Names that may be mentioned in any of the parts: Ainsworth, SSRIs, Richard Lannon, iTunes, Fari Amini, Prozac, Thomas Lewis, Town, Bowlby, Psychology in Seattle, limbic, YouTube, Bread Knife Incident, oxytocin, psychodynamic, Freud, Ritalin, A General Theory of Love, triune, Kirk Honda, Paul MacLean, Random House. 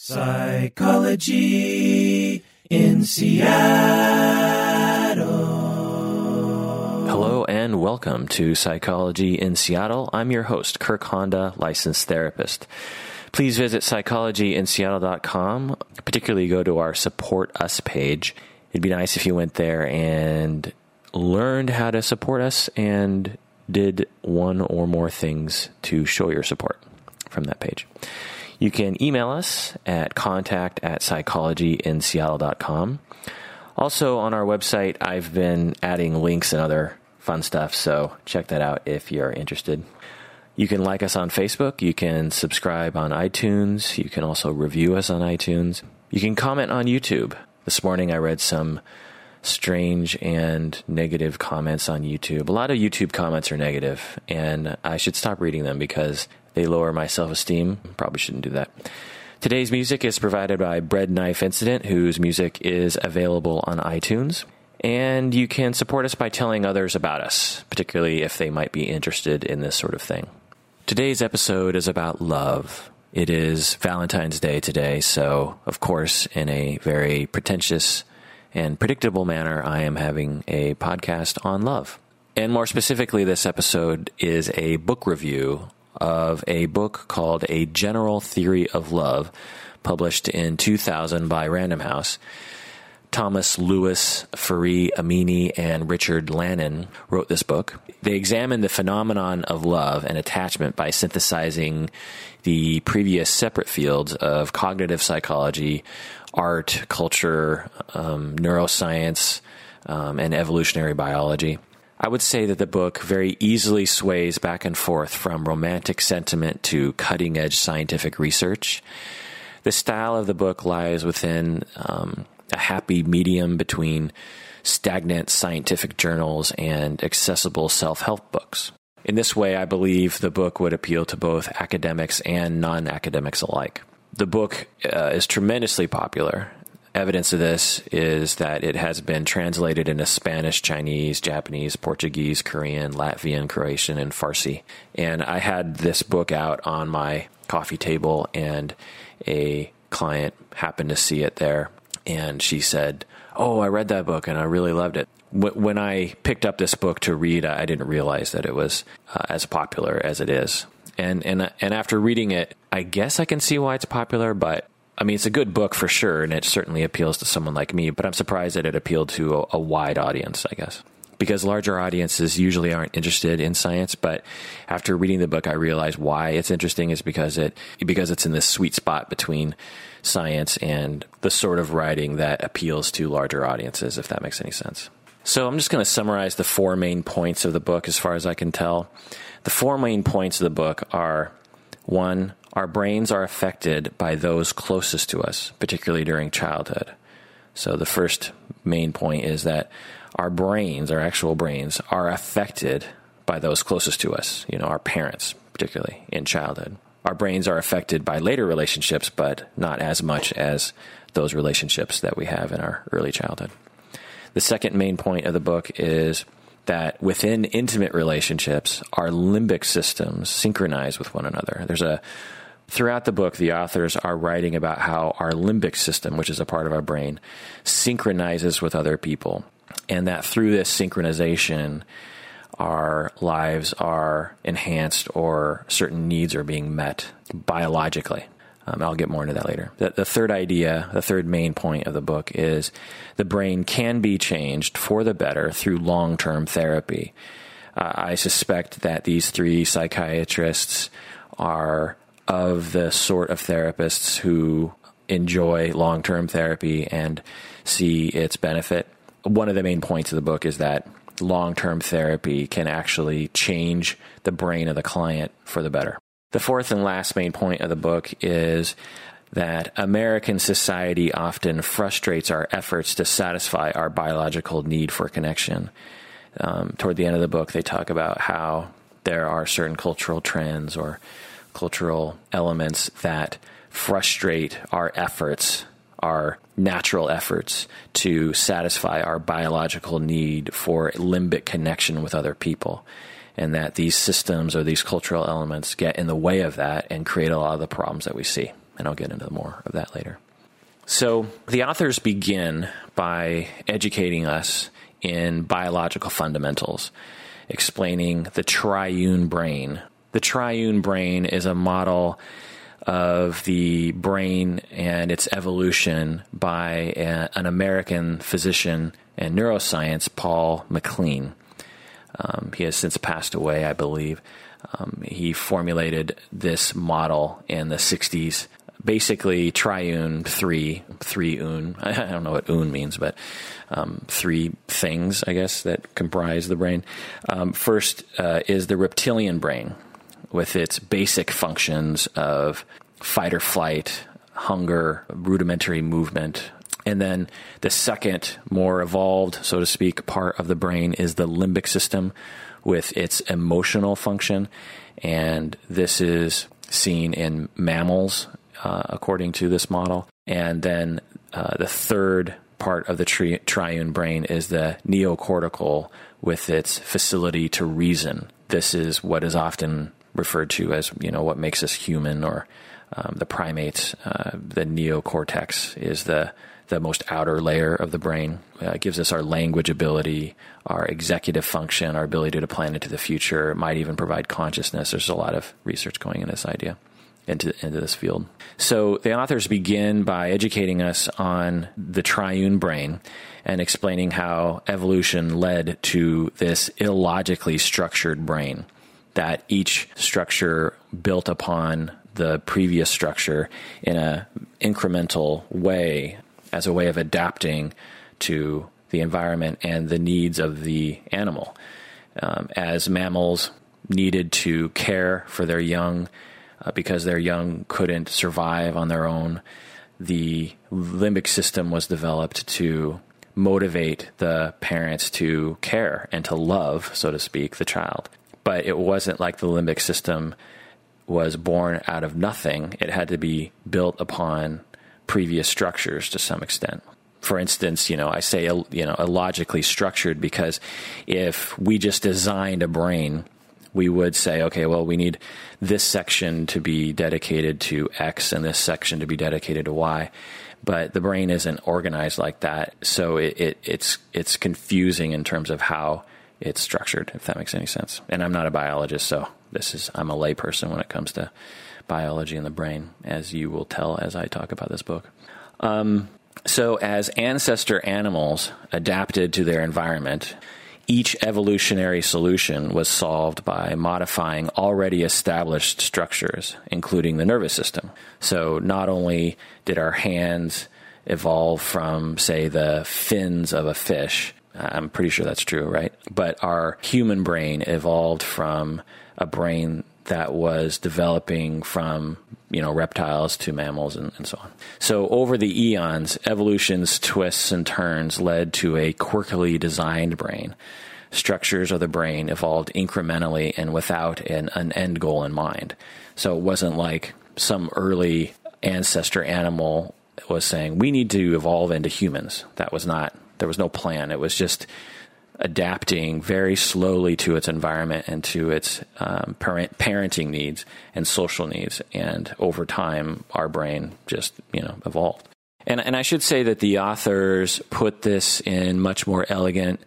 Psychology in Seattle. Hello and welcome to Psychology in Seattle. I'm your host, Kirk Honda, licensed therapist. Please visit psychologyinseattle.com, particularly go to our Support Us page. It'd be nice if you went there and learned how to support us and did one or more things to show your support from that page. You can email us at contact@psychologyinseattle.com. Also on our website, I've been adding links and other fun stuff, so check that out if you're interested. You can like us on Facebook. You can subscribe on iTunes. You can also review us on iTunes. You can comment on YouTube. This morning I read some strange and negative comments on YouTube. A lot of YouTube comments are negative, and I should stop reading them because they lower my self-esteem. Probably shouldn't do that. Today's music is provided by Bread Knife Incident, whose music is available on iTunes. And you can support us by telling others about us, particularly if they might be interested in this sort of thing. Today's episode is about love. It is Valentine's Day today, so of course, in a very pretentious and predictable manner, I am having a podcast on love. And more specifically, this episode is a book review of a book called A General Theory of Love, published in 2000 by Random House. Thomas Lewis, Fari Amini, and Richard Lannon wrote this book. They examined the phenomenon of love and attachment by synthesizing the previous separate fields of cognitive psychology, art, culture, neuroscience, and evolutionary biology. I would say that the book very easily sways back and forth from romantic sentiment to cutting-edge scientific research. The style of the book lies within a happy medium between stagnant scientific journals and accessible self-help books. In this way, I believe the book would appeal to both academics and non-academics alike. The book is tremendously popular. Evidence of this is that it has been translated into Spanish, Chinese, Japanese, Portuguese, Korean, Latvian, Croatian, and Farsi. And I had this book out on my coffee table, and a client happened to see it there. And she said, "Oh, I read that book and I really loved it." When I picked up this book to read, I didn't realize that it was as popular as it is. And after reading it, I guess I can see why it's popular, but I mean, it's a good book for sure, and it certainly appeals to someone like me, but I'm surprised that it appealed to a wide audience, I guess. Because larger audiences usually aren't interested in science, but after reading the book, I realized why it's interesting is because it's in this sweet spot between science and the sort of writing that appeals to larger audiences, if that makes any sense. So I'm just going to summarize the four main points of the book as far as I can tell. The four main points of the book are, 1, our brains are affected by those closest to us, particularly during childhood. So the first main point is that our brains, our actual brains, are affected by those closest to us, you know, our parents, particularly in childhood. Our brains are affected by later relationships, but not as much as those relationships that we have in our early childhood. The second main point of the book is that within intimate relationships, our limbic systems synchronize with one another. Throughout the book, the authors are writing about how our limbic system, which is a part of our brain, synchronizes with other people. And that through this synchronization, our lives are enhanced or certain needs are being met biologically. I'll get more into that later. The third idea, the third main point of the book is the brain can be changed for the better through long-term therapy. I suspect that these three psychiatrists are of the sort of therapists who enjoy long-term therapy and see its benefit. One of the main points of the book is that long-term therapy can actually change the brain of the client for the better. The fourth and last main point of the book is that American society often frustrates our efforts to satisfy our biological need for connection. Toward the end of the book, they talk about how there are certain cultural trends or cultural elements that frustrate our efforts, our natural efforts to satisfy our biological need for limbic connection with other people, and that these systems or these cultural elements get in the way of that and create a lot of the problems that we see. and I'll get into more of that later. So the authors begin by educating us in biological fundamentals, explaining the triune brain. The triune brain is a model of the brain and its evolution by an American physician and neuroscience, Paul MacLean. He has since passed away, I believe. He formulated this model in the 60s. Basically, triune, three, I don't know what un means, but three things, I guess, that comprise the brain. First is the reptilian brain, with its basic functions of fight or flight, hunger, rudimentary movement. And then the second, more evolved, so to speak, part of the brain is the limbic system, with its emotional function. And this is seen in mammals, according to this model. And then the third part of the triune brain is the neocortical, with its facility to reason. This is what is often referred to as, you know, what makes us human, or the primates. The neocortex is the most outer layer of the brain. It gives us our language ability, our executive function, our ability to plan into the future. It might even provide consciousness. There's a lot of research going in this idea. Into this field. So the authors begin by educating us on the triune brain and explaining how evolution led to this illogically structured brain, that each structure built upon the previous structure in an incremental way as a way of adapting to the environment and the needs of the animal. As mammals needed to care for their young, because their young couldn't survive on their own, the limbic system was developed to motivate the parents to care and to love, so to speak, the child. But it wasn't like the limbic system was born out of nothing. It had to be built upon previous structures to some extent. For instance, I say, illogically structured, because if we just designed a brain, we would say, okay, well, we need this section to be dedicated to X and this section to be dedicated to Y. But the brain isn't organized like that, so it's confusing in terms of how it's structured, if that makes any sense. And I'm not a biologist, so I'm a lay person when it comes to biology and the brain, as you will tell as I talk about this book. So as ancestor animals adapted to their environment, each evolutionary solution was solved by modifying already established structures, including the nervous system. So not only did our hands evolve from, say, the fins of a fish, I'm pretty sure that's true, right? But our human brain evolved from a brain that was developing from, reptiles to mammals and so on. So over the eons, evolution's twists and turns led to a quirkily designed brain. Structures of the brain evolved incrementally and without an end goal in mind. So it wasn't like some early ancestor animal was saying, we need to evolve into humans. There was no plan. It was just adapting very slowly to its environment and to its parenting needs and social needs. And over time, our brain just, evolved. And I should say that the authors put this in much more elegant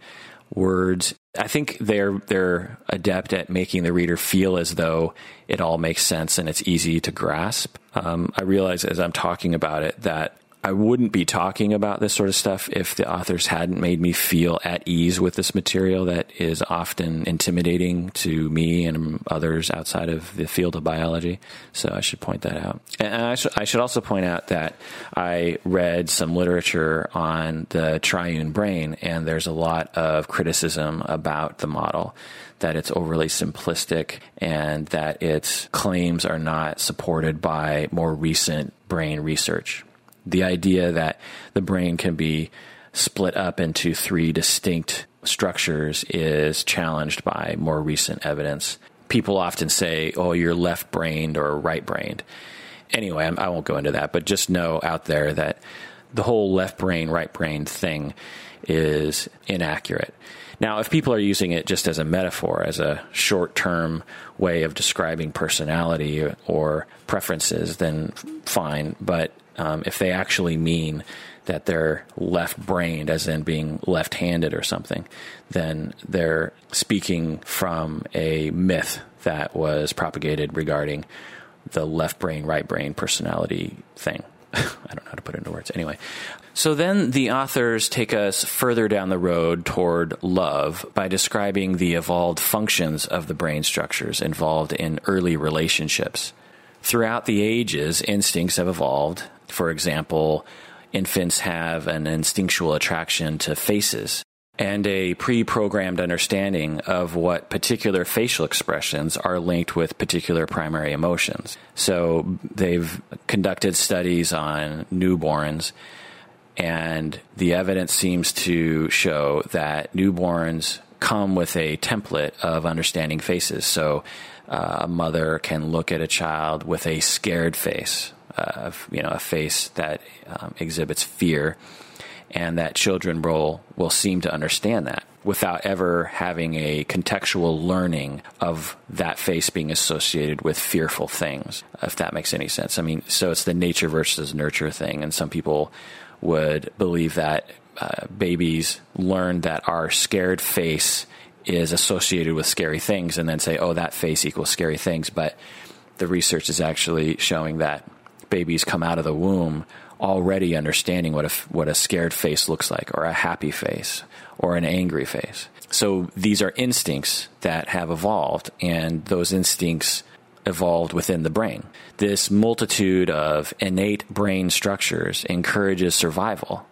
words. I think they're adept at making the reader feel as though it all makes sense and it's easy to grasp. I realize as I'm talking about it that I wouldn't be talking about this sort of stuff if the authors hadn't made me feel at ease with this material that is often intimidating to me and others outside of the field of biology. So I should point that out. And I should also point out that I read some literature on the triune brain, and there's a lot of criticism about the model, that it's overly simplistic and that its claims are not supported by more recent brain research. The idea that the brain can be split up into three distinct structures is challenged by more recent evidence. People often say, oh, you're left-brained or right-brained. Anyway, I won't go into that, but just know out there that the whole left brain, right brain thing is inaccurate. Now, if people are using it just as a metaphor, as a short-term way of describing personality or preferences, then fine. But if they actually mean that they're left-brained, as in being left-handed or something, then they're speaking from a myth that was propagated regarding the left brain, right brain personality thing. I don't know how to put it into words. Anyway, so then the authors take us further down the road toward love by describing the evolved functions of the brain structures involved in early relationships. Throughout the ages, instincts have evolved. For example, infants have an instinctual attraction to faces and a pre-programmed understanding of what particular facial expressions are linked with particular primary emotions. So they've conducted studies on newborns, and the evidence seems to show that newborns come with a template of understanding faces. So a mother can look at a child with a scared face, a face that exhibits fear, and that children will seem to understand that without ever having a contextual learning of that face being associated with fearful things, if that makes any sense. I mean, so it's the nature versus nurture thing, and some people would believe that babies learn that our scared face is associated with scary things and then say, oh, that face equals scary things. But the research is actually showing that babies come out of the womb already understanding what a scared face looks like, or a happy face, or an angry face. So these are instincts that have evolved, and those instincts evolved within the brain. This multitude of innate brain structures encourages survival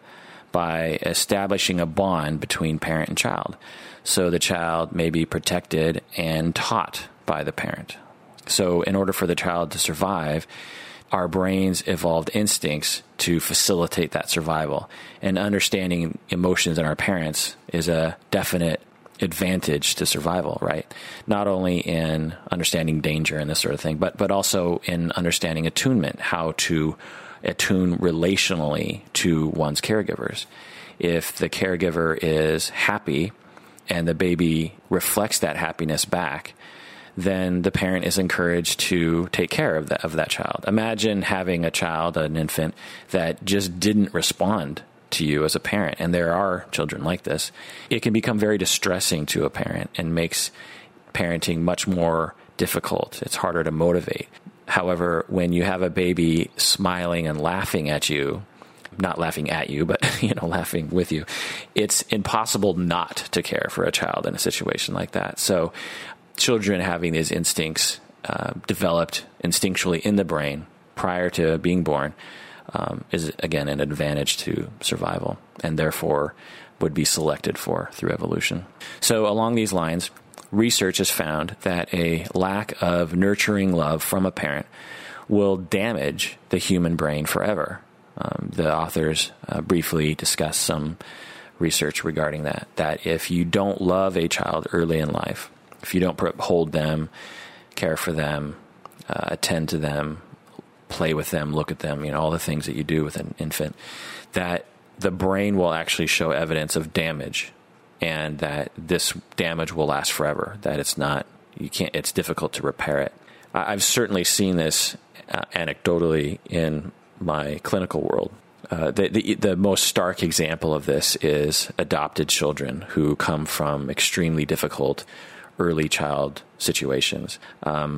by establishing a bond between parent and child. So the child may be protected and taught by the parent. So in order for the child to survive, our brains evolved instincts to facilitate that survival. And understanding emotions in our parents is a definite advantage to survival, right? Not only in understanding danger and this sort of thing, but also in understanding attunement, how to attune relationally to one's caregivers. If the caregiver is happy and the baby reflects that happiness back, then the parent is encouraged to take care of that child. Imagine having a child, an infant, that just didn't respond to you as a parent, and there are children like this. It can become very distressing to a parent and makes parenting much more difficult. It's harder to motivate. However, when you have a baby smiling and laughing at you, not laughing at you, but laughing with you, it's impossible not to care for a child in a situation like that. So children having these instincts developed instinctually in the brain prior to being born is, again, an advantage to survival, and therefore would be selected for through evolution. So along these lines, research has found that a lack of nurturing love from a parent will damage the human brain forever. The authors briefly discuss some research regarding that if you don't love a child early in life, if you don't hold them, care for them, attend to them, play with them, look at them, all the things that you do with an infant, that the brain will actually show evidence of damage, and that this damage will last forever, that it's difficult to repair it. I've certainly seen this anecdotally in my clinical world. The most stark example of this is adopted children who come from extremely difficult early child situations.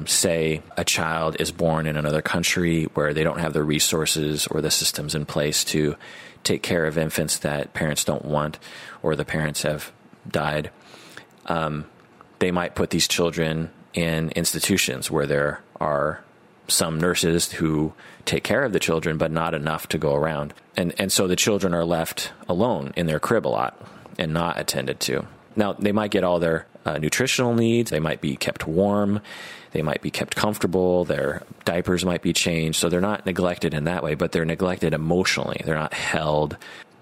Say a child is born in another country where they don't have the resources or the systems in place to take care of infants that parents don't want, or the parents have died. They might put these children in institutions where there are some nurses who take care of the children, but not enough to go around. And so the children are left alone in their crib a lot and not attended to. Now, they might get all their nutritional needs. They might be kept warm. They might be kept comfortable. Their diapers might be changed. So they're not neglected in that way, but they're neglected emotionally. They're not held.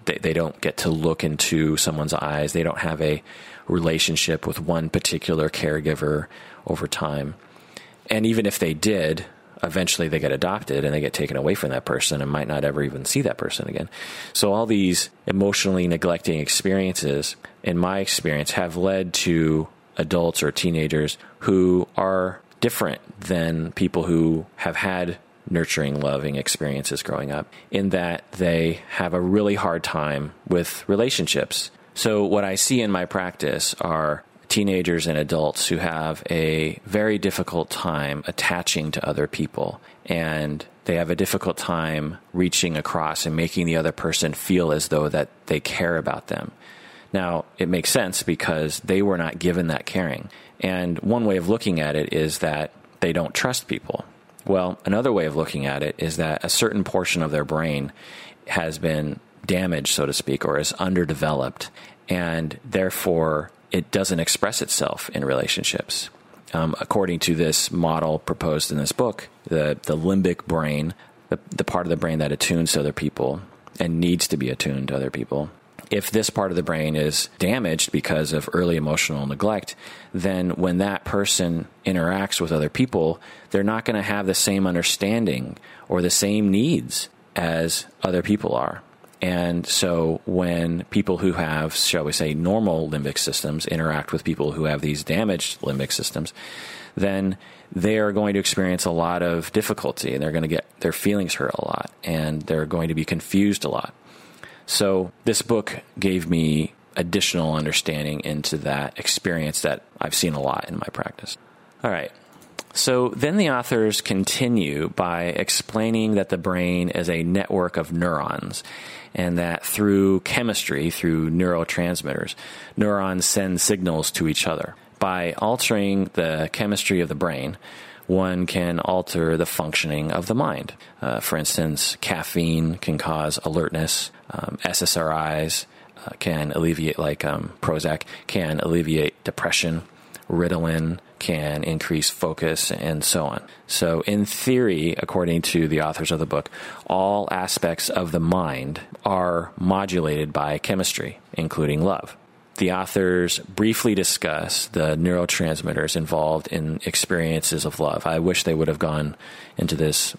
They don't get to look into someone's eyes. They don't have a relationship with one particular caregiver over time. And even if they did, eventually they get adopted and they get taken away from that person and might not ever even see that person again. So all these emotionally neglecting experiences, in my experience, have led to adults or teenagers who are different than people who have had nurturing, loving experiences growing up, in that they have a really hard time with relationships. So what I see in my practice are teenagers and adults who have a very difficult time attaching to other people, and they have a difficult time reaching across and making the other person feel as though that they care about them. Now, it makes sense because they were not given that caring. And one way of looking at it is that they don't trust people. Well, another way of looking at it is that a certain portion of their brain has been damaged, so to speak, or is underdeveloped, and therefore it doesn't express itself in relationships. According to this model proposed in this book, the limbic brain, the part of the brain that attunes to other people and needs to be attuned to other people, if this part of the brain is damaged because of early emotional neglect, then when that person interacts with other people, they're not going to have the same understanding or the same needs as other people are. And so when people who have, shall we say, normal limbic systems interact with people who have these damaged limbic systems, then they are going to experience a lot of difficulty, and they're going to get their feelings hurt a lot, and they're going to be confused a lot. So this book gave me additional understanding into that experience that I've seen a lot in my practice. All right. So then the authors continue by explaining that the brain is a network of neurons, and that through chemistry, through neurotransmitters, neurons send signals to each other. By altering the chemistry of the brain, one can alter the functioning of the mind. For instance, caffeine can cause alertness. SSRIs can alleviate, Prozac, can alleviate depression. Ritalin can increase focus, and so on. So in theory, according to the authors of the book, all aspects of the mind are modulated by chemistry, including love. The authors briefly discuss the neurotransmitters involved in experiences of love. I wish they would have gone into this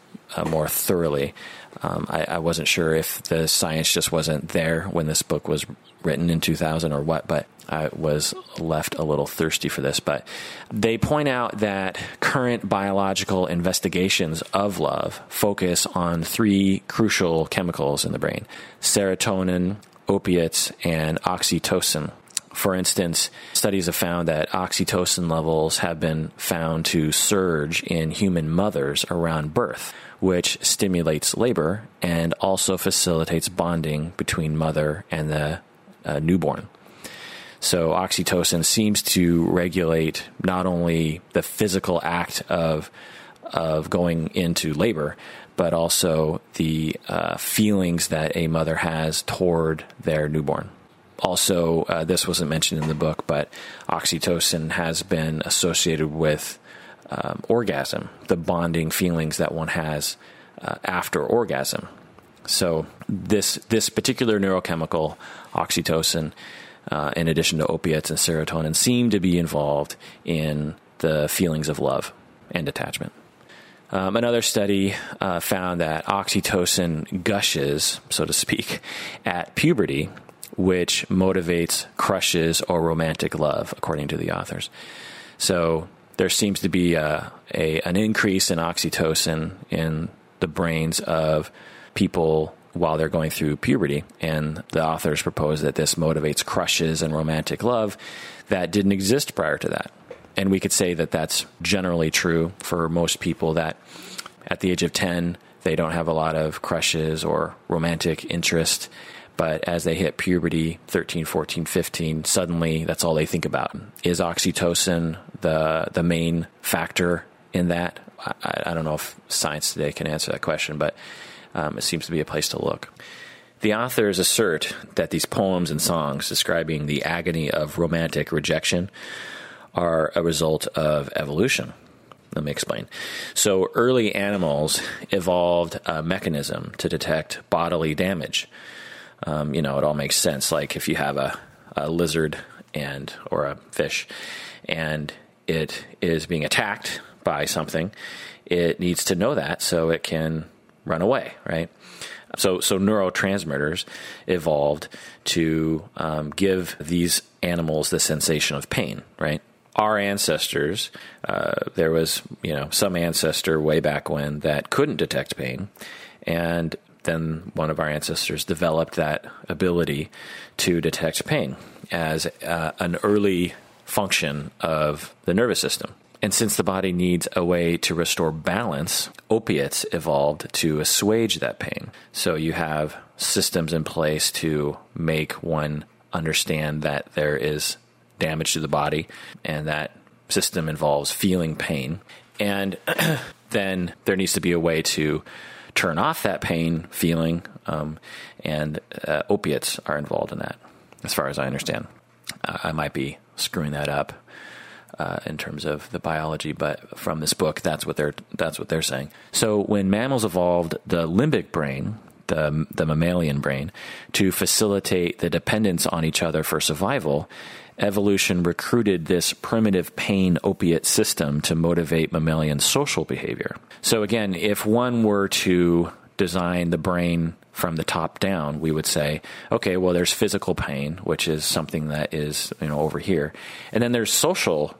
more thoroughly. I wasn't sure if the science just wasn't there when this book was written in 2000 or what, but I was left a little thirsty for this. But they point out that current biological investigations of love focus on three crucial chemicals in the brain: serotonin, opiates, and oxytocin. For instance, studies have found that oxytocin levels have been found to surge in human mothers around birth, which stimulates labor and also facilitates bonding between mother and the newborn. So oxytocin seems to regulate not only the physical act of going into labor, but also the feelings that a mother has toward their newborn. Also, this wasn't mentioned in the book, but oxytocin has been associated with orgasm, the bonding feelings that one has after orgasm. So this particular neurochemical, oxytocin, in addition to opiates and serotonin, seem to be involved in the feelings of love and attachment. Another study found that oxytocin gushes, so to speak, at puberty, which motivates crushes or romantic love, according to the authors. So there seems to be an increase in oxytocin in the brains of people while they're going through puberty, and the authors propose that this motivates crushes and romantic love that didn't exist prior to that. And we could say that that's generally true for most people, that at the age of 10, they don't have a lot of crushes or romantic interest. But as they hit puberty, 13, 14, 15, suddenly that's all they think about. Is oxytocin the main factor in that? I don't know if science today can answer that question, but it seems to be a place to look. The authors assert that these poems and songs describing the agony of romantic rejection are a result of evolution. Let me explain. So early animals evolved a mechanism to detect bodily damage. It all makes sense. Like if you have a lizard or a fish, and it is being attacked by something, it needs to know that so it can run away, right? So neurotransmitters evolved to give these animals the sensation of pain, right? Our ancestors, there was, some ancestor way back when that couldn't detect pain, and then one of our ancestors developed that ability to detect pain as an early function of the nervous system. And since the body needs a way to restore balance, opiates evolved to assuage that pain. So you have systems in place to make one understand that there is damage to the body, and that system involves feeling pain. And then there needs to be a way to turn off that pain feeling, and opiates are involved in that, as far as I understand. I might be screwing that up in terms of the biology, but from this book, that's what they're saying. So when mammals evolved the limbic brain, the mammalian brain, to facilitate the dependence on each other for survival, evolution recruited this primitive pain opiate system to motivate mammalian social behavior. So again, if one were to design the brain from the top down, we would say, okay, well, there's physical pain, which is something that is, over here. And then there's social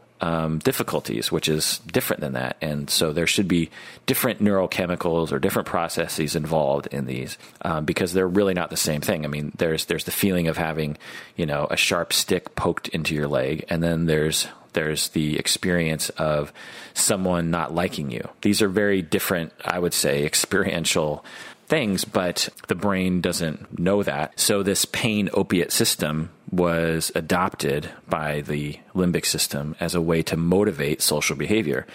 difficulties, which is different than that. And so there should be different neurochemicals or different processes involved in these, because they're really not the same thing. I mean, there's the feeling of having, a sharp stick poked into your leg. And then there's the experience of someone not liking you. These are very different, I would say, experiential things, but the brain doesn't know that. So this pain opiate system was adopted by the limbic system as a way to motivate social behavior.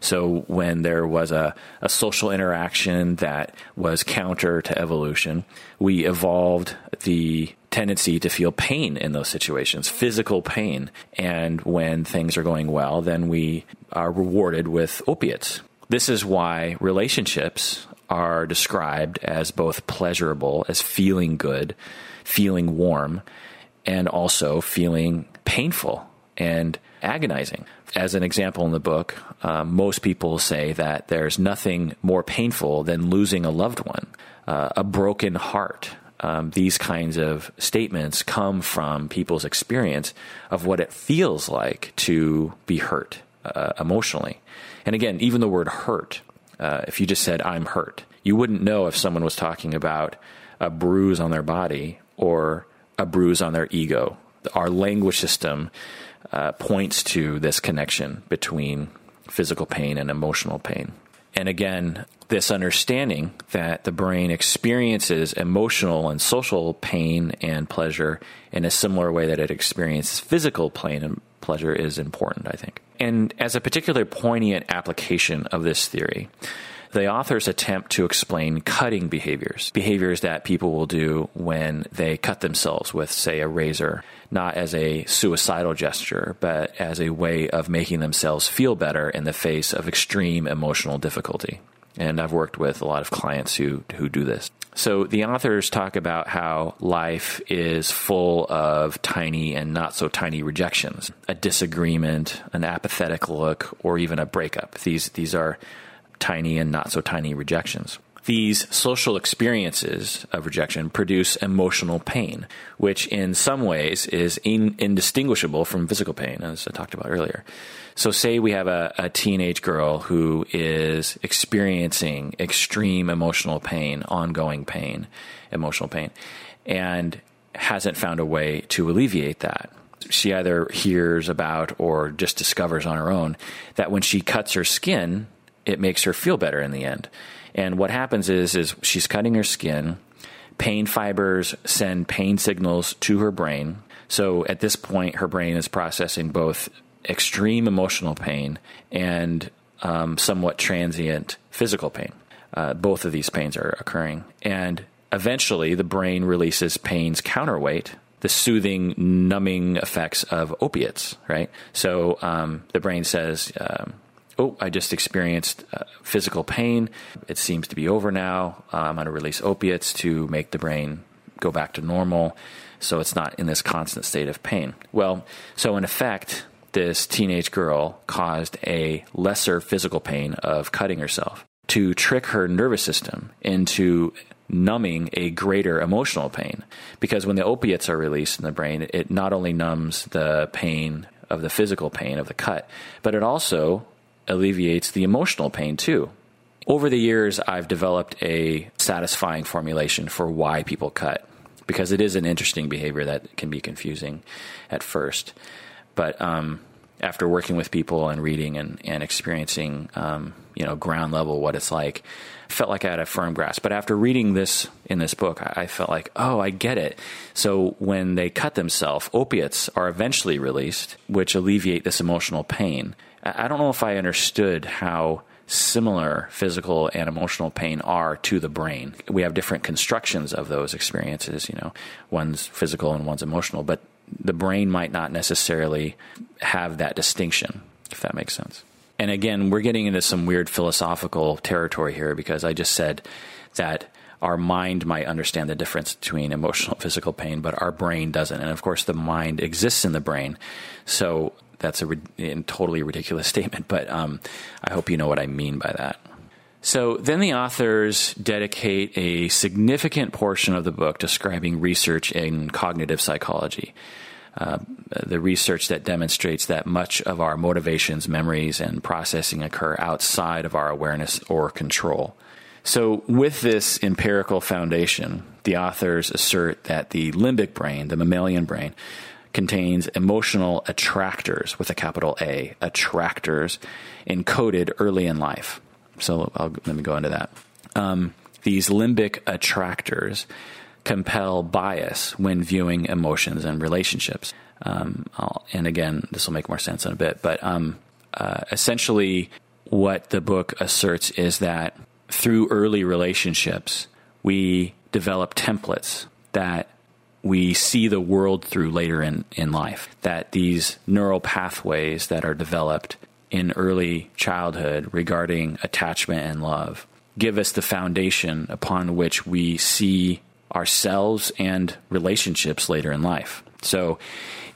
So when there was a social interaction that was counter to evolution, we evolved the tendency to feel pain in those situations, physical pain. And when things are going well, then we are rewarded with opiates. This is why relationships are described as both pleasurable, as feeling good, feeling warm, and also feeling painful and agonizing. As an example in the book, most people say that there's nothing more painful than losing a loved one, a broken heart. These kinds of statements come from people's experience of what it feels like to be hurt emotionally. And again, even the word hurt, if you just said, I'm hurt, you wouldn't know if someone was talking about a bruise on their body or a bruise on their ego. Our language system points to this connection between physical pain and emotional pain. And again, this understanding that the brain experiences emotional and social pain and pleasure in a similar way that it experiences physical pain and pleasure is important, I think. And as a particular poignant application of this theory, the authors attempt to explain cutting behaviors that people will do when they cut themselves with, say, a razor, not as a suicidal gesture, but as a way of making themselves feel better in the face of extreme emotional difficulty. And I've worked with a lot of clients who do this. So the authors talk about how life is full of tiny and not so tiny rejections, a disagreement, an apathetic look, or even a breakup. These are tiny and not so tiny rejections. These social experiences of rejection produce emotional pain, which in some ways is indistinguishable from physical pain, as I talked about earlier. So say we have a teenage girl who is experiencing extreme emotional pain, ongoing pain, emotional pain, and hasn't found a way to alleviate that. She either hears about or just discovers on her own that when she cuts her skin, it makes her feel better in the end. And what happens is she's cutting her skin, pain fibers send pain signals to her brain. So at this point, her brain is processing both extreme emotional pain and somewhat transient physical pain. Both of these pains are occurring. And eventually, the brain releases pain's counterweight, the soothing, numbing effects of opiates, right? So the brain says, oh, I just experienced physical pain. It seems to be over now. I'm going to release opiates to make the brain go back to normal, so it's not in this constant state of pain. Well, so in effect, this teenage girl caused a lesser physical pain of cutting herself to trick her nervous system into numbing a greater emotional pain. Because when the opiates are released in the brain, it not only numbs the pain of the physical pain of the cut, but it also alleviates the emotional pain too. Over the years, I've developed a satisfying formulation for why people cut, because it is an interesting behavior that can be confusing at first. But after working with people and reading and experiencing, ground level what it's like, felt like I had a firm grasp. But after reading this in this book, I felt like, oh, I get it. So when they cut themselves, opiates are eventually released, which alleviate this emotional pain. I don't know if I understood how similar physical and emotional pain are to the brain. We have different constructions of those experiences, one's physical and one's emotional, but the brain might not necessarily have that distinction, if that makes sense. And again, we're getting into some weird philosophical territory here, because I just said that our mind might understand the difference between emotional and physical pain, but our brain doesn't. And of course, the mind exists in the brain. So that's a totally ridiculous statement, but I hope you know what I mean by that. So then the authors dedicate a significant portion of the book describing research in cognitive psychology, the research that demonstrates that much of our motivations, memories, and processing occur outside of our awareness or control. So with this empirical foundation, the authors assert that the limbic brain, the mammalian brain, contains emotional attractors, with a capital A, attractors, encoded early in life. So let me go into that. These limbic attractors compel bias when viewing emotions and relationships. And again, this will make more sense in a bit. But essentially what the book asserts is that through early relationships, we develop templates that we see the world through later in life, that these neural pathways that are developed in early childhood regarding attachment and love give us the foundation upon which we see ourselves and relationships later in life. So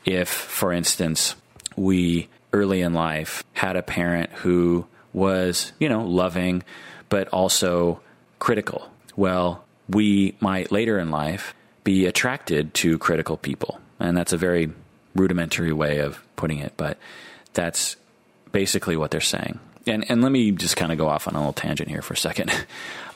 if, for instance, we early in life had a parent who was, loving, but also critical, well, we might later in life be attracted to critical people. And that's a very rudimentary way of putting it, but that's basically what they're saying. And let me just kind of go off on a little tangent here for a second.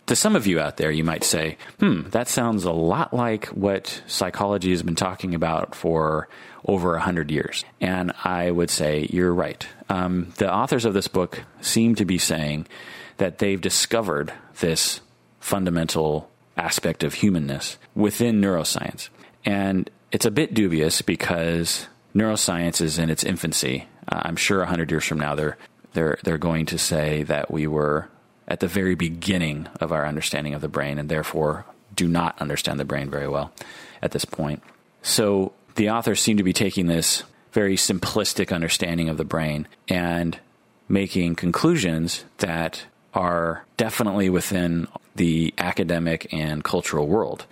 To some of you out there, you might say, that sounds a lot like what psychology has been talking about for over 100 years. And I would say you're right. The authors of this book seem to be saying that they've discovered this fundamental aspect of humanness within neuroscience. And it's a bit dubious because neuroscience is in its infancy. I'm sure 100 years from now, they're going to say that we were at the very beginning of our understanding of the brain and therefore do not understand the brain very well at this point. So the authors seem to be taking this very simplistic understanding of the brain and making conclusions that are definitely within the academic and cultural world,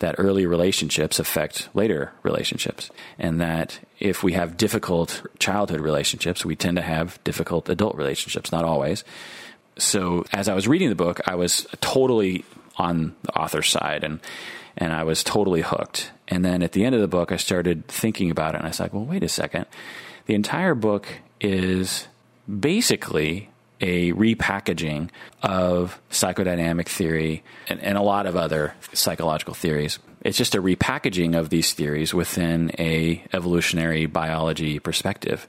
that early relationships affect later relationships, and that if we have difficult childhood relationships, we tend to have difficult adult relationships, not always. So as I was reading the book, I was totally on the author's side and I was totally hooked. And then at the end of the book, I started thinking about it and I was like, well, wait a second. The entire book is basically a repackaging of psychodynamic theory and a lot of other psychological theories. It's just a repackaging of these theories within a evolutionary biology perspective.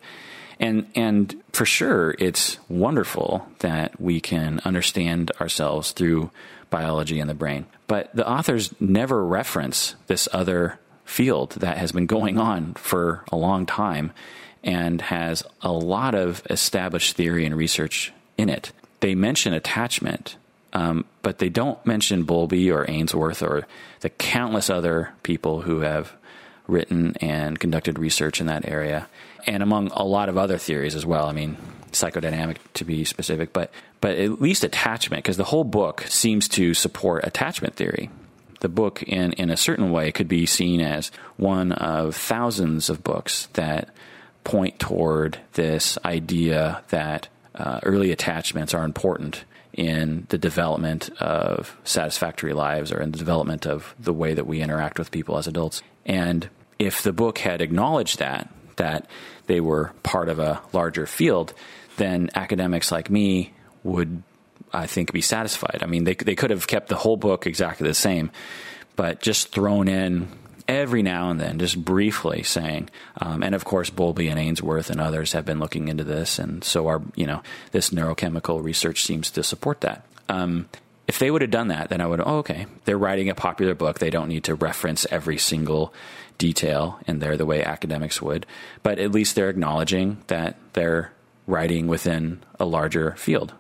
And for sure, it's wonderful that we can understand ourselves through biology and the brain. But the authors never reference this other field that has been going on for a long time and has a lot of established theory and research in it. They mention attachment, but they don't mention Bowlby or Ainsworth or the countless other people who have written and conducted research in that area, and among a lot of other theories as well. I mean, psychodynamic to be specific, but at least attachment, because the whole book seems to support attachment theory. The book, in a certain way, could be seen as one of thousands of books that point toward this idea that early attachments are important in the development of satisfactory lives or in the development of the way that we interact with people as adults. And if the book had acknowledged that they were part of a larger field, then academics like me would, I think, be satisfied. I mean, they could have kept the whole book exactly the same, but just thrown in every now and then, just briefly saying, and of course, Bowlby and Ainsworth and others have been looking into this, and so this neurochemical research seems to support that. If they would have done that, then I would, okay, they're writing a popular book. They don't need to reference every single detail in there the way academics would, but at least they're acknowledging that they're writing within a larger field.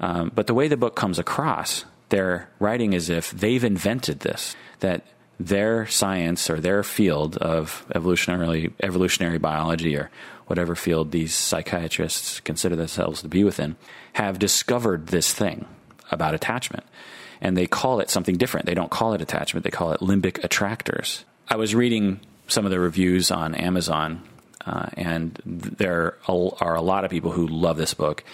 But the way the book comes across, they're writing as if they've invented this, that their science or their field of evolutionary biology or whatever field these psychiatrists consider themselves to be within have discovered this thing about attachment. And they call it something different. They don't call it attachment. They call it limbic attractors. I was reading some of the reviews on Amazon, and there are a lot of people who love this book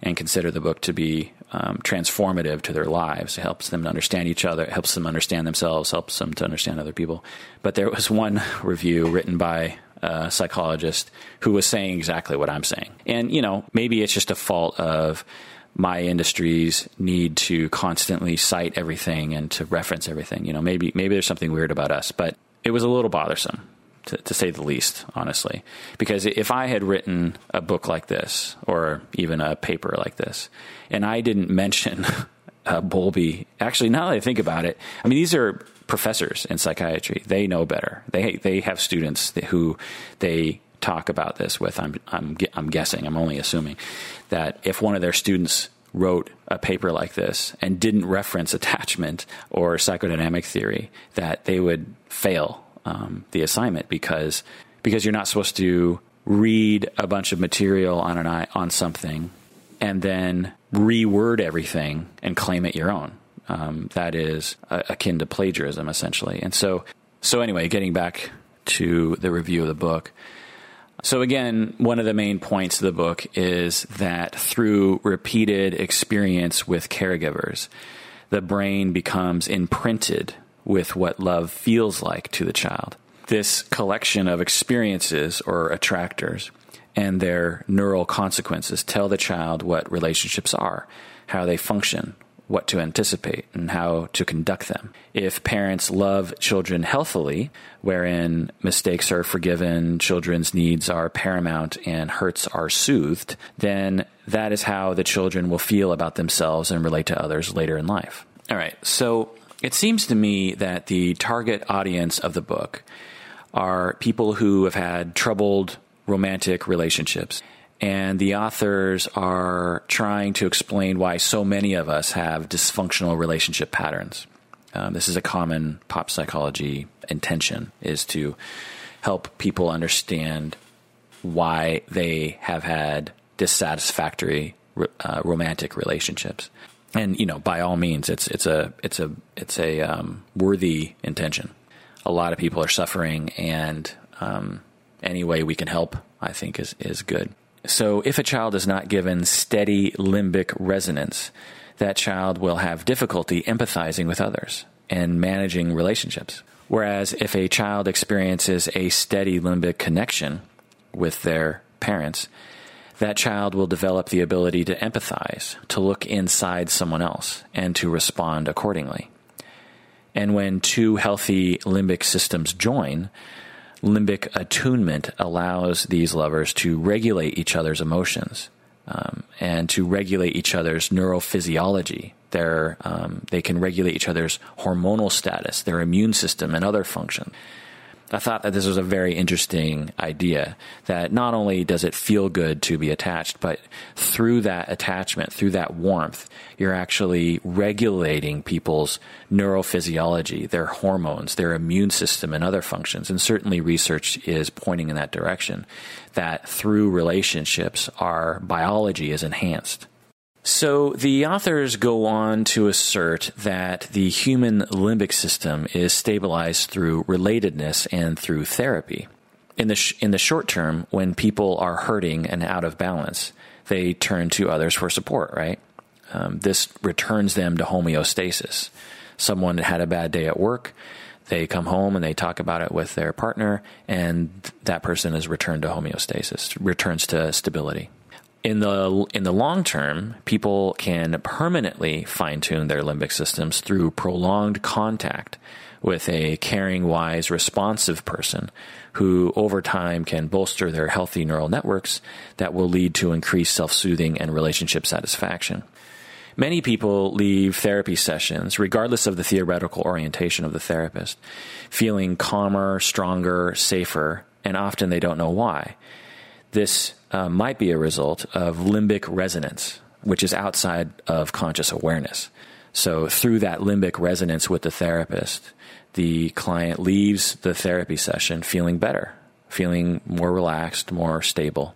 and consider the book to be transformative to their lives. It helps them to understand each other, it helps them understand themselves, helps them to understand other people. But there was one review written by a psychologist who was saying exactly what I'm saying. And, maybe it's just a fault of my industry's need to constantly cite everything and to reference everything. Maybe there's something weird about us, but it was a little bothersome, to say the least, honestly, because if I had written a book like this or even a paper like this, and I didn't mention Bowlby, actually, now that I think about it, I mean, these are professors in psychiatry. They know better. They have students who they talk about this with. I'm guessing, I'm only assuming that if one of their students wrote a paper like this and didn't reference attachment or psychodynamic theory, that they would fail the assignment because you're not supposed to read a bunch of material on something and then reword everything and claim it your own. That is akin to plagiarism, essentially. And so anyway, getting back to the review of the book. So again, one of the main points of the book is that through repeated experience with caregivers, the brain becomes imprinted with what love feels like to the child. This collection of experiences or attractors and their neural consequences tell the child what relationships are, how they function, what to anticipate, and how to conduct them. If parents love children healthily, wherein mistakes are forgiven, children's needs are paramount, and hurts are soothed, then that is how the children will feel about themselves and relate to others later in life. All right, so it seems to me that the target audience of the book are people who have had troubled romantic relationships, and the authors are trying to explain why so many of us have dysfunctional relationship patterns. This is a common pop psychology intention, is to help people understand why they have had dissatisfactory romantic relationships. And, by all means, it's a worthy intention. A lot of people are suffering, and any way we can help, I think, is good. So if a child is not given steady limbic resonance, that child will have difficulty empathizing with others and managing relationships. Whereas if a child experiences a steady limbic connection with their parents, that child will develop the ability to empathize, to look inside someone else, and to respond accordingly. And when two healthy limbic systems join, limbic attunement allows these lovers to regulate each other's emotions, and to regulate each other's neurophysiology. They can regulate each other's hormonal status, their immune system, and other functions. I thought that this was a very interesting idea, that not only does it feel good to be attached, but through that attachment, through that warmth, you're actually regulating people's neurophysiology, their hormones, their immune system, and other functions. And certainly research is pointing in that direction, that through relationships, our biology is enhanced. So the authors go on to assert that the human limbic system is stabilized through relatedness and through therapy. in the short term, when people are hurting and out of balance, they turn to others for support, right? This returns them to homeostasis. Someone had a bad day at work, they come home and they talk about it with their partner, and that person is returned to homeostasis, returns to stability. In the long term, people can permanently fine-tune their limbic systems through prolonged contact with a caring, wise, responsive person who over time can bolster their healthy neural networks that will lead to increased self-soothing and relationship satisfaction. Many people leave therapy sessions, regardless of the theoretical orientation of the therapist, feeling calmer, stronger, safer, and often they don't know why. This might be a result of limbic resonance, which is outside of conscious awareness. So through that limbic resonance with the therapist, the client leaves the therapy session feeling better, feeling more relaxed, more stable.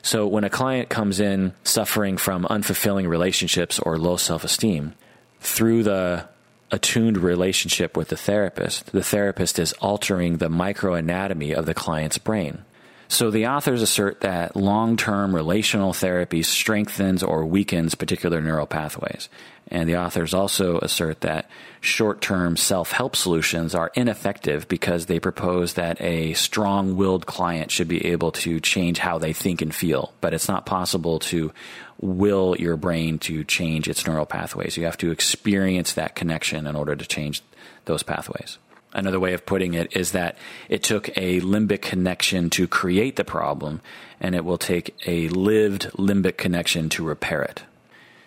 So when a client comes in suffering from unfulfilling relationships or low self-esteem, through the attuned relationship with the therapist is altering the microanatomy of the client's brain. So the authors assert that long-term relational therapy strengthens or weakens particular neural pathways. And the authors also assert that short-term self-help solutions are ineffective because they propose that a strong-willed client should be able to change how they think and feel. But it's not possible to will your brain to change its neural pathways. You have to experience that connection in order to change those pathways. Another way of putting it is that it took a limbic connection to create the problem, and it will take a lived limbic connection to repair it.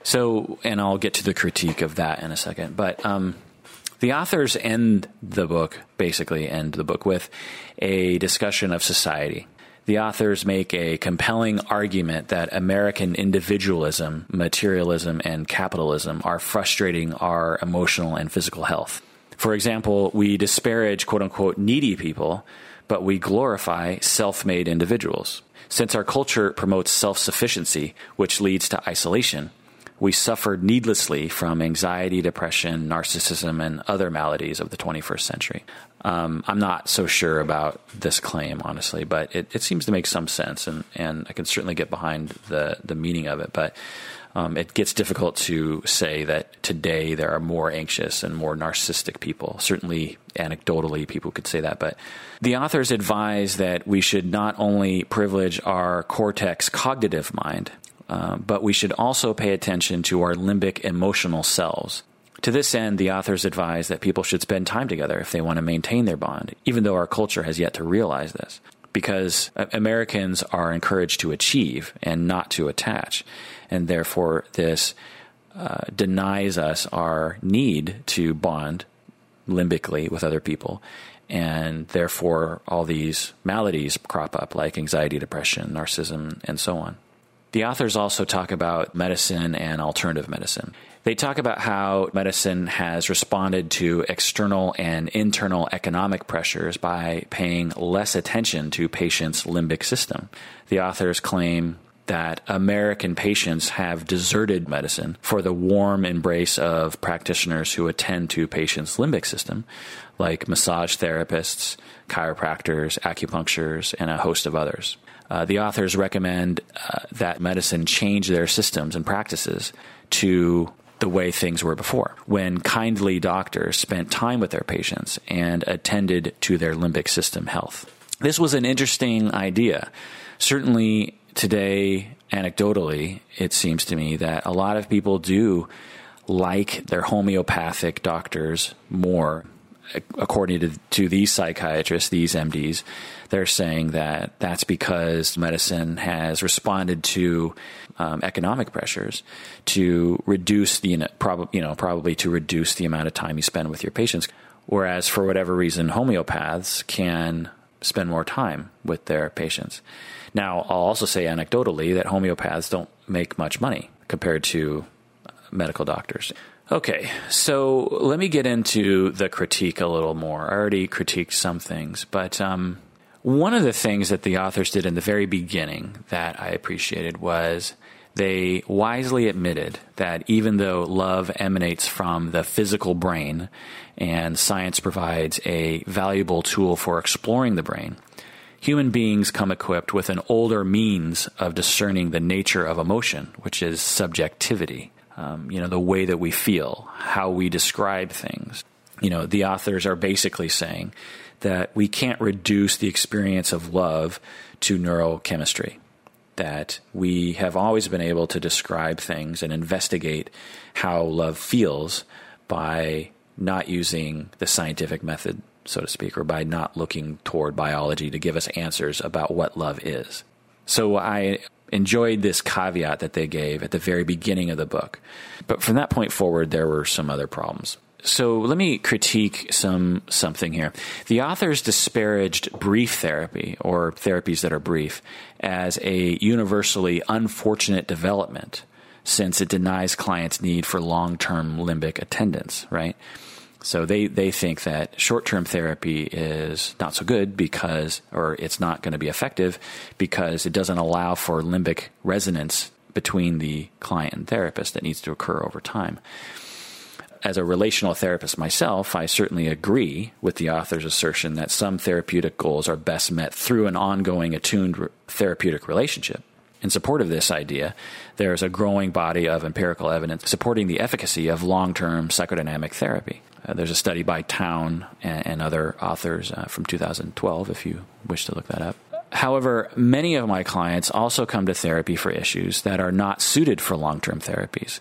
So, and I'll get to the critique of that in a second, but the authors basically end the book with a discussion of society. The authors make a compelling argument that American individualism, materialism, and capitalism are frustrating our emotional and physical health. For example, we disparage quote-unquote needy people, but we glorify self-made individuals. Since our culture promotes self-sufficiency, which leads to isolation, we suffer needlessly from anxiety, depression, narcissism, and other maladies of the 21st century. I'm not so sure about this claim, honestly, but it seems to make some sense, and I can certainly get behind the meaning of it, but it gets difficult to say that today there are more anxious and more narcissistic people. Certainly, anecdotally, people could say that. But the authors advise that we should not only privilege our cortex cognitive mind, but we should also pay attention to our limbic emotional selves. To this end, the authors advise that people should spend time together if they want to maintain their bond, even though our culture has yet to realize this, because Americans are encouraged to achieve and not to attach. And therefore, this denies us our need to bond limbically with other people. And therefore, all these maladies crop up, like anxiety, depression, narcissism, and so on. The authors also talk about medicine and alternative medicine. They talk about how medicine has responded to external and internal economic pressures by paying less attention to patients' limbic system. The authors claim that American patients have deserted medicine for the warm embrace of practitioners who attend to patients' limbic system, like massage therapists, chiropractors, acupuncturists, and a host of others. The authors recommend that medicine change their systems and practices to the way things were before, when kindly doctors spent time with their patients and attended to their limbic system health. This was an interesting idea. Certainly today, anecdotally, it seems to me that a lot of people do like their homeopathic doctors more. According to these psychiatrists, these MDs, they're saying that that's because medicine has responded to economic pressures to reduce the probably to reduce the amount of time you spend with your patients. Whereas for whatever reason, homeopaths can spend more time with their patients. Now, I'll also say anecdotally that homeopaths don't make much money compared to medical doctors. Okay, so let me get into the critique a little more. I already critiqued some things, but one of the things that the authors did in the very beginning that I appreciated was they wisely admitted that even though love emanates from the physical brain and science provides a valuable tool for exploring the brain, Human beings come equipped with an older means of discerning the nature of emotion, which is subjectivity. The way that we feel, how we describe things. The authors are basically saying that we can't reduce the experience of love to neurochemistry, that we have always been able to describe things and investigate how love feels by not using the scientific method, so to speak, or by not looking toward biology to give us answers about what love is. So I enjoyed this caveat that they gave at the very beginning of the book. But from that point forward, there were some other problems. So let me critique something here. The authors disparaged brief therapy, or therapies that are brief, as a universally unfortunate development, since it denies clients need for long-term limbic attendance, right? So they think that short-term therapy is not so good because, or it's not going to be effective because it doesn't allow for limbic resonance between the client and therapist that needs to occur over time. As a relational therapist myself, I certainly agree with the author's assertion that some therapeutic goals are best met through an ongoing attuned therapeutic relationship. In support of this idea, there is a growing body of empirical evidence supporting the efficacy of long-term psychodynamic therapy. There's a study by Town and other authors from 2012, if you wish to look that up. However, many of my clients also come to therapy for issues that are not suited for long-term therapies.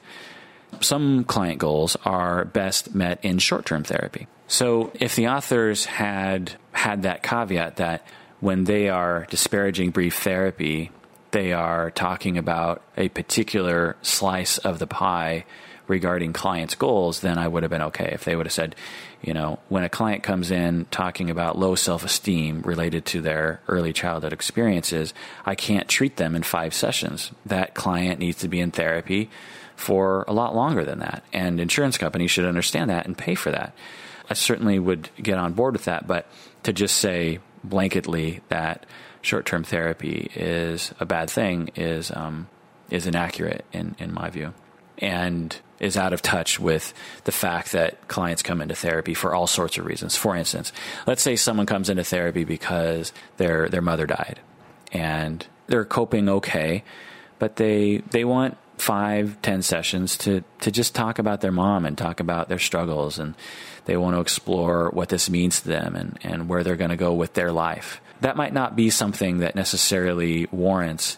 Some client goals are best met in short-term therapy. So if the authors had that caveat that when they are disparaging brief therapy, they are talking about a particular slice of the pie regarding clients' goals, then I would have been okay. If they would have said, when a client comes in talking about low self-esteem related to their early childhood experiences, I can't treat them in 5 sessions. That client needs to be in therapy for a lot longer than that. And insurance companies should understand that and pay for that. I certainly would get on board with that, but to just say blanketly that short-term therapy is a bad thing is inaccurate in my view, and is out of touch with the fact that clients come into therapy for all sorts of reasons. For instance, let's say someone comes into therapy because their mother died and they're coping okay, but they want 5-10 sessions to just talk about their mom and talk about their struggles, and they want to explore what this means to them and where they're going to go with their life. That might not be something that necessarily warrants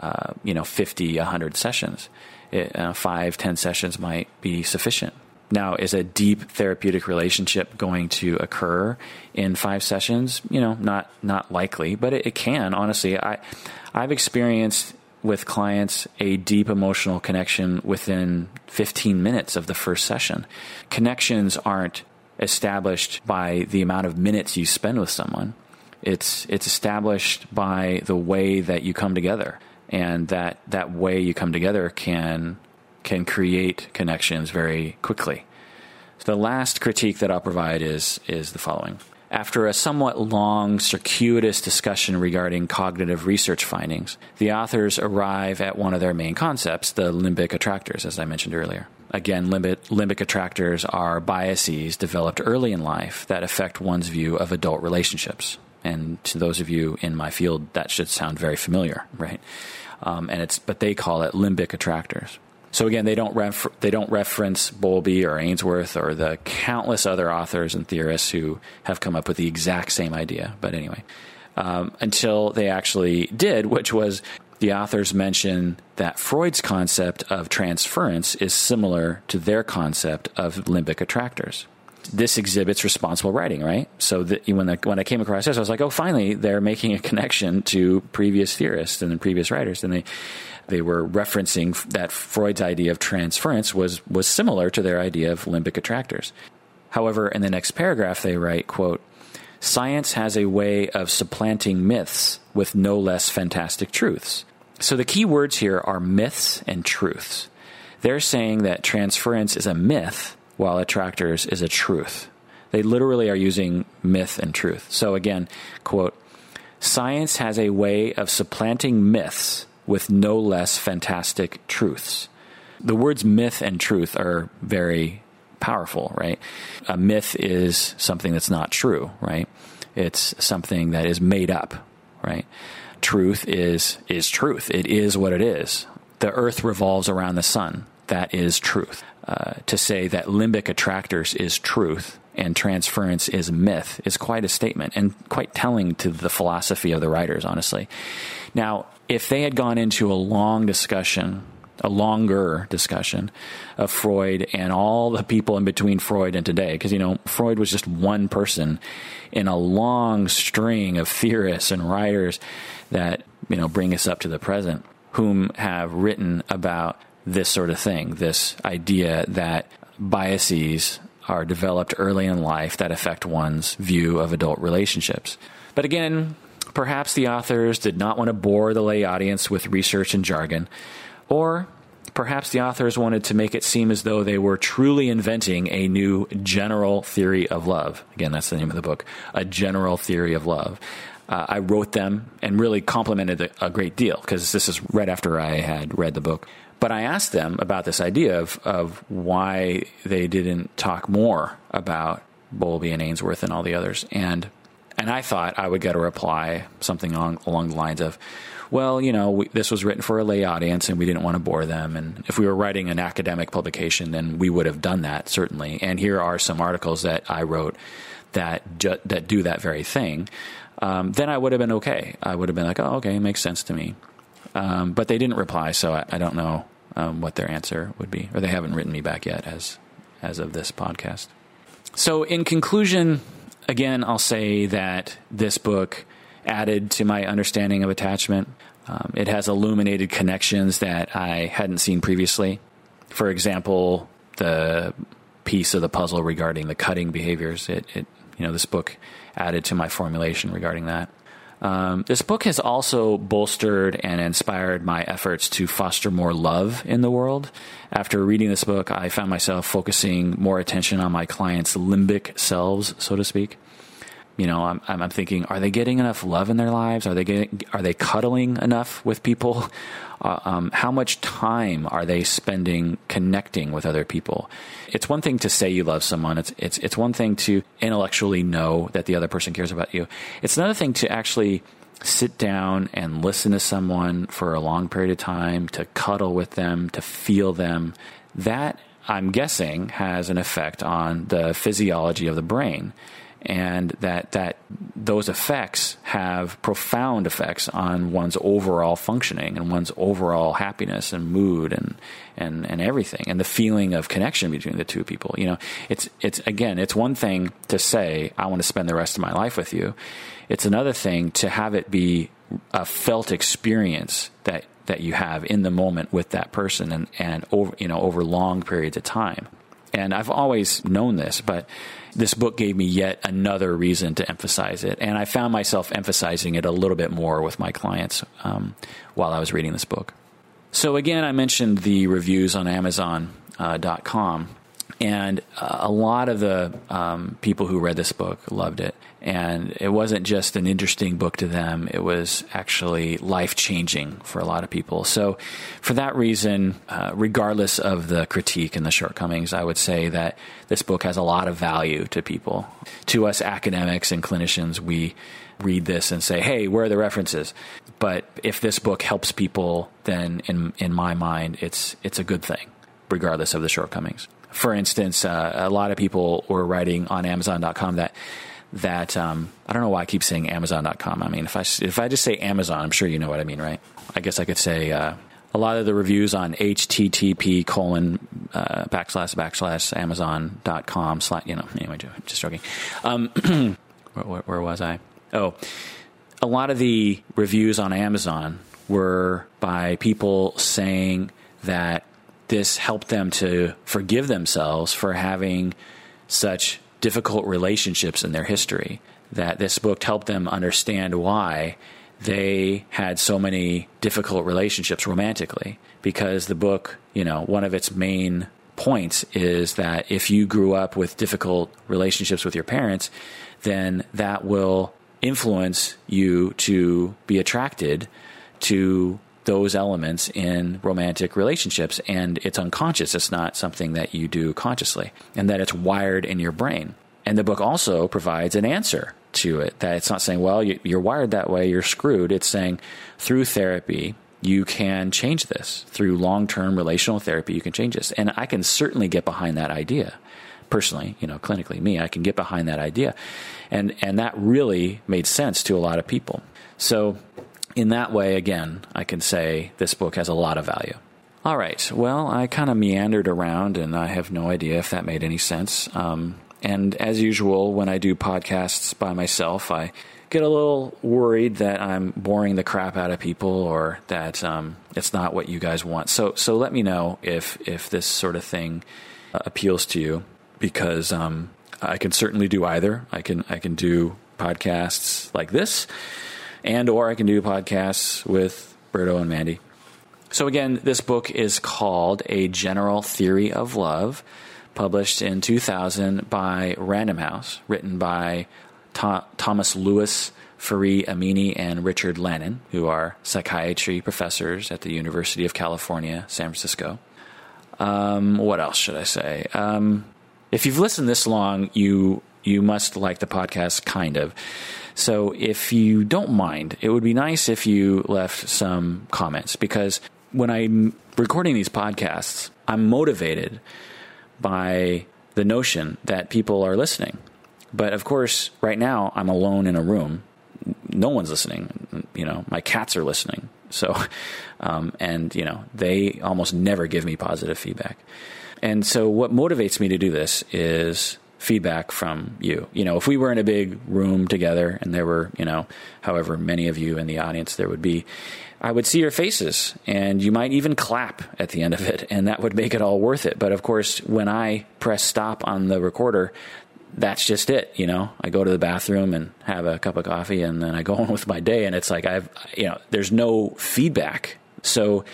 50-100 sessions. 5-10 sessions might be sufficient. Now, is a deep therapeutic relationship going to occur in 5 sessions? Not likely, but it can, honestly. I've experienced with clients a deep emotional connection within 15 minutes of the first session. Connections aren't established by the amount of minutes you spend with someone. It's established by the way that you come together, and that way you come together can create connections very quickly. So the last critique that I'll provide is the following. After a somewhat long, circuitous discussion regarding cognitive research findings, the authors arrive at one of their main concepts, the limbic attractors, as I mentioned earlier. Again, limbic attractors are biases developed early in life that affect one's view of adult relationships. And to those of you in my field, that should sound very familiar, right? But they call it limbic attractors. So again, they don't reference Bowlby or Ainsworth or the countless other authors and theorists who have come up with the exact same idea. But anyway, until they actually did, which was the authors mention that Freud's concept of transference is similar to their concept of limbic attractors. This exhibits responsible writing, right? So when I came across this, I was like, oh, finally, they're making a connection to previous theorists and previous writers, and they were referencing that Freud's idea of transference was similar to their idea of limbic attractors. However, in the next paragraph, they write, quote, "Science has a way of supplanting myths with no less fantastic truths." So the key words here are myths and truths. They're saying that transference is a myth, while attractors is a truth. They literally are using myth and truth. So again, quote, "Science has a way of supplanting myths with no less fantastic truths." The words myth and truth are very powerful, right? A myth is something that's not true, right? It's something that is made up, right? Truth is truth. It is what it is. The earth revolves around the sun. That is truth. To say that limbic attractors is truth and transference is myth is quite a statement and quite telling to the philosophy of the writers, honestly. Now, if they had gone into a longer discussion of Freud and all the people in between Freud and today, because, you know, Freud was just one person in a long string of theorists and writers that, you know, bring us up to the present, whom have written about this sort of thing, this idea that biases are developed early in life that affect one's view of adult relationships. But again, perhaps the authors did not want to bore the lay audience with research and jargon, or perhaps the authors wanted to make it seem as though they were truly inventing a new general theory of love. Again, that's the name of the book, A General Theory of Love. I wrote them and really complimented a great deal because this is right after I had read the book. But I asked them about this idea of why they didn't talk more about Bowlby and Ainsworth and all the others. And I thought I would get a reply, something along the lines of, well, you know, this was written for a lay audience and we didn't want to bore them. And if we were writing an academic publication, then we would have done that, certainly. And here are some articles that I wrote that do that very thing. Then I would have been okay. I would have been like, oh, okay, it makes sense to me. But they didn't reply, so I don't know what their answer would be. Or they haven't written me back yet as of this podcast. So in conclusion, again, I'll say that this book added to my understanding of attachment. It has illuminated connections that I hadn't seen previously. For example, the piece of the puzzle regarding the cutting behaviors. This book added to my formulation regarding that. This book has also bolstered and inspired my efforts to foster more love in the world. After reading this book, I found myself focusing more attention on my clients' limbic selves, so to speak. You know, I'm thinking, are they getting enough love in their lives? Are they cuddling enough with people? How much time are they spending connecting with other people? It's one thing to say you love someone. It's one thing to intellectually know that the other person cares about you. It's another thing to actually sit down and listen to someone for a long period of time, to cuddle with them, to feel them. That, I'm guessing, has an effect on the physiology of the brain. And that those effects have profound effects on one's overall functioning and one's overall happiness and mood and everything, and the feeling of connection between the two people. You know, it's one thing to say, I want to spend the rest of my life with you. It's another thing to have it be a felt experience that you have in the moment with that person and over long periods of time. And I've always known this, but this book gave me yet another reason to emphasize it. And I found myself emphasizing it a little bit more with my clients while I was reading this book. So again, I mentioned the reviews on Amazon.com, and a lot of the people who read this book loved it. And it wasn't just an interesting book to them. It was actually life-changing for a lot of people. So for that reason, regardless of the critique and the shortcomings, I would say that this book has a lot of value to people. To us academics and clinicians, we read this and say, hey, where are the references? But if this book helps people, then in my mind, it's a good thing, regardless of the shortcomings. For instance, a lot of people were writing on Amazon.com that I don't know why I keep saying Amazon.com. I mean, if I just say Amazon, I'm sure you know what I mean, right? I guess I could say a lot of the reviews on http:// Amazon.com / anyway, just joking. Where was I? Oh, a lot of the reviews on Amazon were by people saying that this helped them to forgive themselves for having such difficult relationships in their history, that this book helped them understand why they had so many difficult relationships romantically, because the book, one of its main points is that if you grew up with difficult relationships with your parents, then that will influence you to be attracted to those elements in romantic relationships, and it's unconscious. It's not something that you do consciously, and that it's wired in your brain. And the book also provides an answer to it, that it's not saying, well, you're wired that way, you're screwed. It's saying through therapy, you can change this. Through long-term relational therapy, you can change this. And I can certainly get behind that idea. Personally, clinically me, I can get behind that idea. And that really made sense to a lot of people. So in that way, again, I can say this book has a lot of value. All right. Well, I kind of meandered around, and I have no idea if that made any sense. And as usual, when I do podcasts by myself, I get a little worried that I'm boring the crap out of people, or that it's not what you guys want. So let me know if this sort of thing appeals to you, because I can certainly do either. I can do podcasts like this, or I can do podcasts with Berto and Mandy. So again, this book is called A General Theory of Love, published in 2000 by Random House, written by Thomas Lewis, Fari Amini, and Richard Lannon, who are psychiatry professors at the University of California, San Francisco. What else should I say? If you've listened this long, you must like the podcast, kind of. So if you don't mind, it would be nice if you left some comments, because when I'm recording these podcasts, I'm motivated by the notion that people are listening. But of course, right now I'm alone in a room. No one's listening. My cats are listening. So, and they almost never give me positive feedback. And so what motivates me to do this is feedback from you. If we were in a big room together and there were, however many of you in the audience there would be, I would see your faces, and you might even clap at the end of it, and that would make it all worth it. But of course, when I press stop on the recorder, that's just it. I go to the bathroom and have a cup of coffee, and then I go on with my day, and it's like there's no feedback. So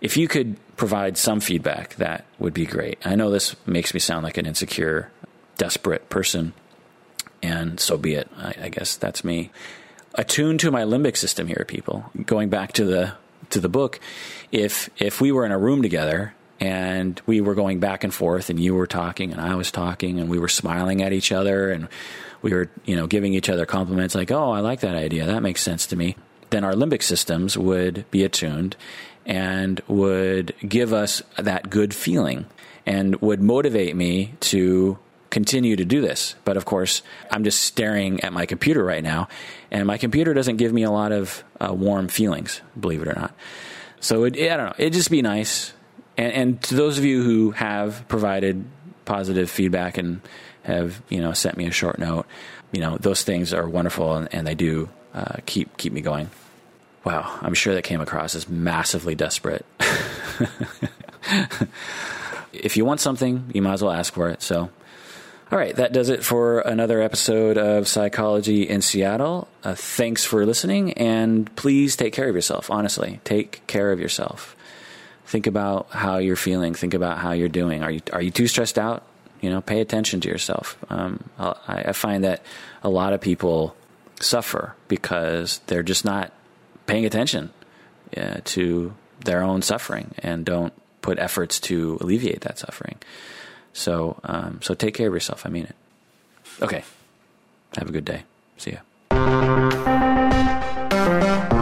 if you could provide some feedback, that would be great. I know this makes me sound like an insecure, desperate person, and so be it. I guess that's me. Attuned to my limbic system here, people. Going back to the book, if we were in a room together and we were going back and forth, and you were talking and I was talking, and we were smiling at each other, and we were giving each other compliments like, oh, I like that idea, that makes sense to me, then our limbic systems would be attuned and would give us that good feeling and would motivate me to continue to do this. But of course, I'm just staring at my computer right now, and my computer doesn't give me a lot of warm feelings, believe it or not. So I don't know. It'd just be nice. And to those of you who have provided positive feedback and have, sent me a short note, those things are wonderful, and they do keep me going. Wow. I'm sure that came across as massively desperate. If you want something, you might as well ask for it. So, all right, that does it for another episode of Psychology in Seattle. Thanks for listening, and please take care of yourself. Honestly, take care of yourself. Think about how you're feeling. Think about how you're doing. Are you too stressed out? Pay attention to yourself. I find that a lot of people suffer because they're just not paying attention to their own suffering and don't put efforts to alleviate that suffering. So take care of yourself. I mean it. Okay. Have a good day. See ya.